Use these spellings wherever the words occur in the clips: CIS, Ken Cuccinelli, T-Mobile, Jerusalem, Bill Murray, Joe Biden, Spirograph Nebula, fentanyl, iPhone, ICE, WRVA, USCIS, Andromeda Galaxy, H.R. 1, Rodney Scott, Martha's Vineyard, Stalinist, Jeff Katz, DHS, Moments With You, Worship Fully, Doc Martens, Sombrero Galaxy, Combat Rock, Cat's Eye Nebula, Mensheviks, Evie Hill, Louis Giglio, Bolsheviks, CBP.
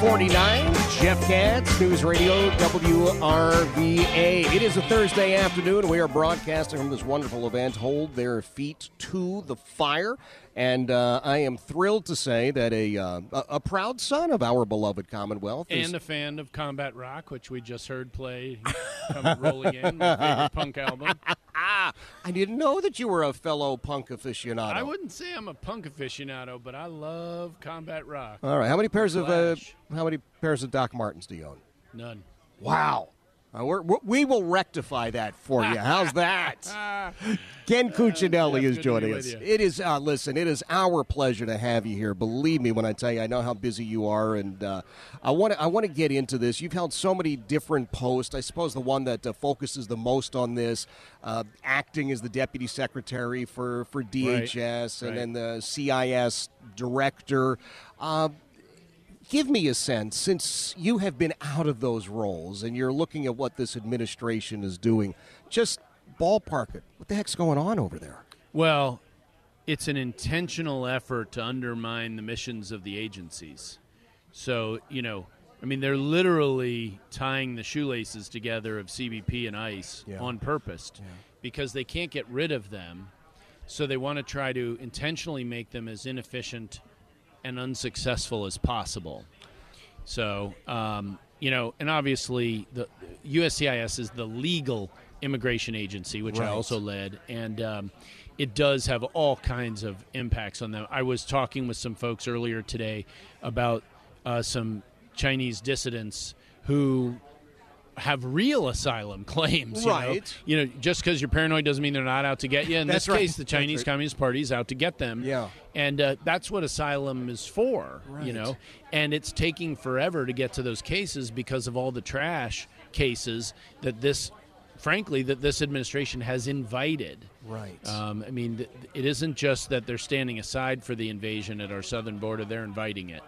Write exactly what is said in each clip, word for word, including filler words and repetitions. forty-nine, Jeff Katz, News Radio W R V A. It is a Thursday afternoon. We are broadcasting from this wonderful event, Hold Their Feet to the Fire. And uh, I am thrilled to say that a uh, a proud son of our beloved Commonwealth. Is... And a fan of Combat Rock, which we just heard play Come Rolling In, my favorite punk album. Ah, I didn't know that you were a fellow punk aficionado. I wouldn't say I'm a punk aficionado, but I love Combat Rock. All right, how many pairs Flash. of uh, how many pairs of Doc Martens do you own? None. Wow. Uh, we're, we will rectify that for you. How's that? Ken Cuccinelli uh, yeah, is joining us. It is, uh, listen, it is our pleasure to have you here. Believe me when I tell you, I know how busy you are, and uh, I want to I want to get into this. You've held so many different posts. I suppose the one that uh, focuses the most on this, uh, acting as the deputy secretary for, for D H S, right, and right. then the C I S director. Uh, Give me a sense, since you have been out of those roles and you're looking at what this administration is doing, just ballpark it. What the heck's going on over there? Well, it's an intentional effort to undermine the missions of the agencies. So, you know, I mean, they're literally tying the shoelaces together of C B P and ICE yeah. on purpose yeah. because they can't get rid of them. So they want to try to intentionally make them as inefficient and unsuccessful as possible. So, um, you know, and obviously the U S C I S is the legal immigration agency, which right. I also led, and um, it does have all kinds of impacts on them. I was talking with some folks earlier today about uh, some Chinese dissidents who have real asylum claims. You right. know? You know, just because you're paranoid doesn't mean they're not out to get you. In that's this right. case, the Chinese right. Communist Party is out to get them. Yeah. And uh, that's what asylum is for, right. you know. And it's taking forever to get to those cases because of all the trash cases that this, frankly, that this administration has invited. Right. Um, I mean, th- it isn't just that they're standing aside for the invasion at our southern border. They're inviting it.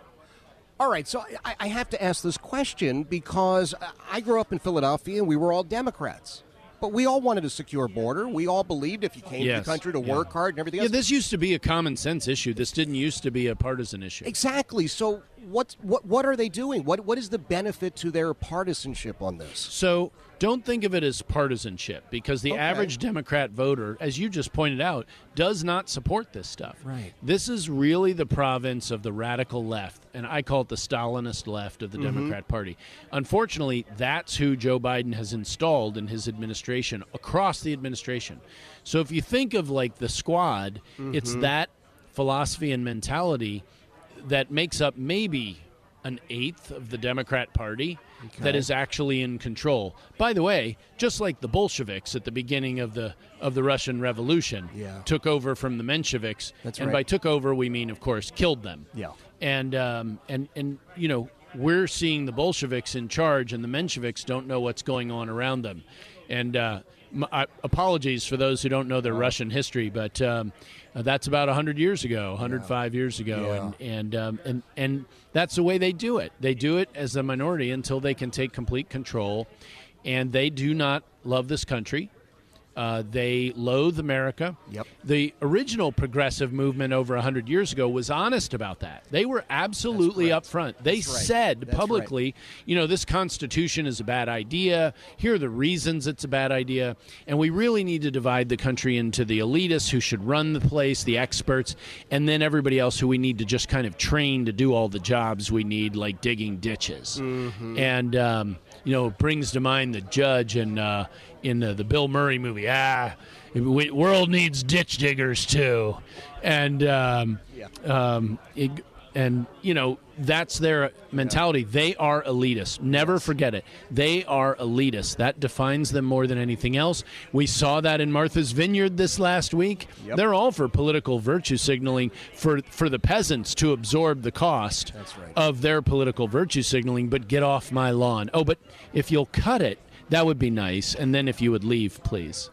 All right, so I, I have to ask this question because I grew up in Philadelphia and we were all Democrats. But we all wanted a secure border. We all believed if you came yes. to the country to yeah. work hard and everything else. Yeah, this used to be a common sense issue. This didn't used to be a partisan issue. Exactly. So what what what are they doing? What what is the benefit to their partisanship on this? So don't think of it as partisanship, because the okay. average Democrat voter, as you just pointed out, does not support this stuff. Right. This is really the province of the radical left, and I call it the Stalinist left of the mm-hmm. Democrat Party. Unfortunately, that's who Joe Biden has installed in his administration, across the administration. So if you think of, like, the Squad, mm-hmm. it's that philosophy and mentality that makes up maybe an eighth of the Democrat Party okay. that is actually in control. By the way, just like the Bolsheviks at the beginning of the of the Russian Revolution yeah. took over from the Mensheviks, That's and right. by took over we mean, of course, killed them. Yeah, and um, and and you know we're seeing the Bolsheviks in charge, and the Mensheviks don't know what's going on around them. And uh, my, uh, apologies for those who don't know their oh. Russian history, but um, uh, that's about one hundred years ago, one hundred five yeah. years ago, yeah. and and, um, and and that's the way they do it. They do it as a minority until they can take complete control, and they do not love this country. Uh, they loathe America. Yep. The original progressive movement over one hundred years ago was honest about that. They were absolutely upfront. They That's right. said That's publicly, right. you know, this Constitution is a bad idea. Here are the reasons it's a bad idea. And we really need to divide the country into the elitists who should run the place, the experts, and then everybody else who we need to just kind of train to do all the jobs we need, like digging ditches. Mm-hmm. And, um, you know, it brings to mind the judge and, uh, in the, the Bill Murray movie, ah, we, world needs ditch diggers too, and um, yeah. um, it, And, you know, that's their mentality. They are elitists. Never forget it. They are elitists. That defines them more than anything else. We saw that in Martha's Vineyard this last week. Yep. They're all for political virtue signaling for, for the peasants to absorb the cost That's right. of their political virtue signaling, but get off my lawn. Oh, but if you'll cut it, that would be nice. And then if you would leave, please.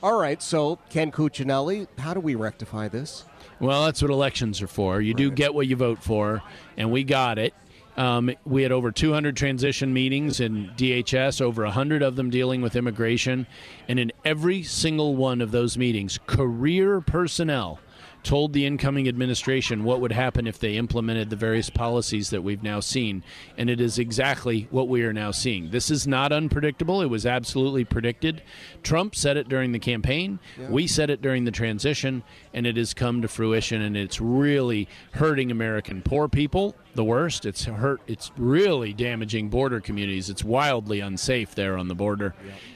All right, so Ken Cuccinelli, how do we rectify this? Well, that's what elections are for. You right. do get what you vote for, and we got it. Um, we had over two hundred transition meetings in D H S, over one hundred of them dealing with immigration. And in every single one of those meetings, career personnel told the incoming administration what would happen if they implemented the various policies that we've now seen. And it is exactly what we are now seeing. This is not unpredictable. It was absolutely predicted. Trump said it during the campaign. Yeah. We said it during the transition. And it has come to fruition. And it's really hurting American poor people the worst. It's hurt. It's really damaging border communities. It's wildly unsafe there on the border.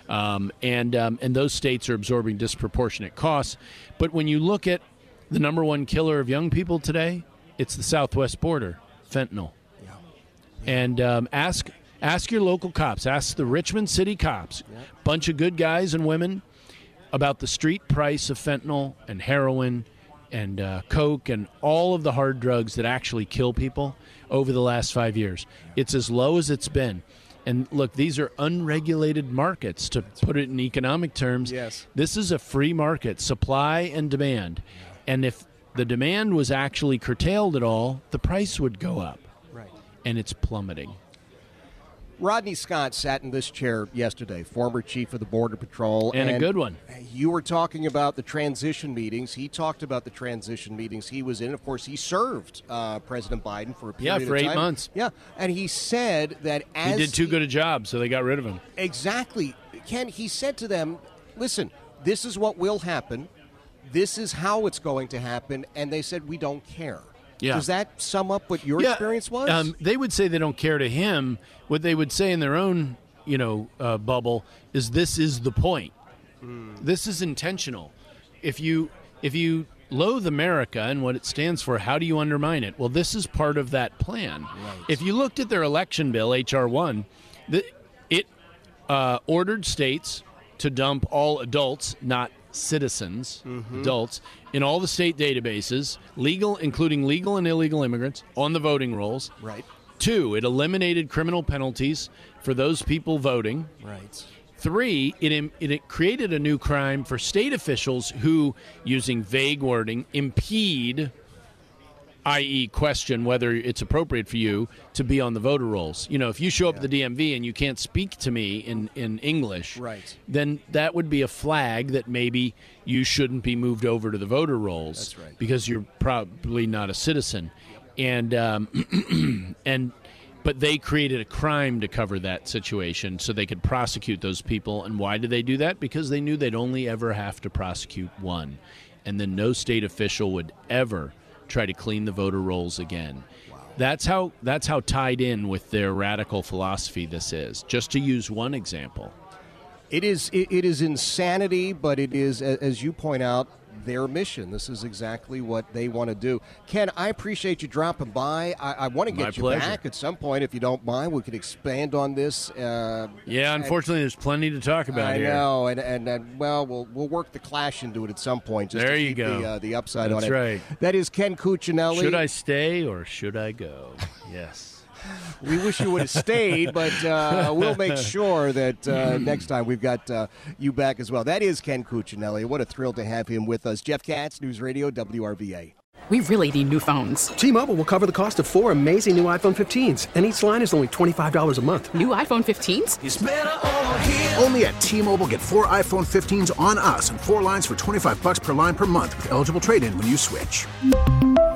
Yeah. Um, and, um, and those states are absorbing disproportionate costs. But when you look at the number one killer of young people today, it's the southwest border, fentanyl. Yeah. And um, ask ask your local cops, ask the Richmond City cops, yeah. bunch of good guys and women, about the street price of fentanyl and heroin and uh, coke and all of the hard drugs that actually kill people over the last five years. It's as low as it's been. And look, these are unregulated markets, to put it in economic terms. Yes. This is a free market, supply and demand. And if the demand was actually curtailed at all, the price would go up. Right. And it's plummeting. Rodney Scott sat in this chair yesterday, former chief of the Border Patrol. And, and a good one. You were talking about the transition meetings. He talked about the transition meetings he was in. Of course, he served uh, President Biden for a period of time. Yeah, for eight months. Yeah, and he said that as... He did too good a job, so they got rid of him. Exactly. Ken, he said to them, listen, this is what will happen. This is how it's going to happen, and they said, we don't care. Yeah. Does that sum up what your yeah. experience was? Um, they would say they don't care to him. What they would say in their own, you know, uh, bubble is this is the point. Mm. This is intentional. If you if you loathe America and what it stands for, how do you undermine it? Well, this is part of that plan. Right. If you looked at their election bill, H R one, the, it uh, ordered states to dump all adults, not citizens, mm-hmm. adults, in all the state databases, legal, including legal and illegal immigrants, on the voting rolls. Right. Two, it eliminated criminal penalties for those people voting. Right. Three, it, it, it created a new crime for state officials who, using vague wording, impede, that is question whether it's appropriate for you to be on the voter rolls. You know, if you show up yeah. at the D M V and you can't speak to me in, in English, right. then that would be a flag that maybe you shouldn't be moved over to the voter rolls That's right. because you're probably not a citizen. And um, and but they created a crime to cover that situation so they could prosecute those people. And why did they do that? Because they knew they'd only ever have to prosecute one. And then no state official would ever try to clean the voter rolls again. Wow. That's how that's how tied in with their radical philosophy this is. Just to use one example, it is it, it is insanity, but it is, as you point out, their mission. This is exactly what they want to do. Ken, I appreciate you dropping by. I, I want to get My you pleasure. back at some point, if you don't mind. We could expand on this. Uh, yeah, unfortunately, and, there's plenty to talk about I here. I know, and, and, and well, well, we'll work the clash into it at some point. Just there to you keep go. The, uh, the upside That's on it. That's right. That is Ken Cuccinelli. Should I stay or should I go? Yes. We wish you would have stayed, but uh, we'll make sure that uh, next time we've got uh, you back as well. That is Ken Cuccinelli. What a thrill to have him with us. Jeff Katz, News Radio, W R V A. We really need new phones. T-Mobile will cover the cost of four amazing new iPhone fifteens, and each line is only twenty-five dollars a month. New iPhone fifteens? It's better over here. Only at T-Mobile, get four iPhone fifteens on us and four lines for twenty-five bucks per line per month with eligible trade-in when you switch.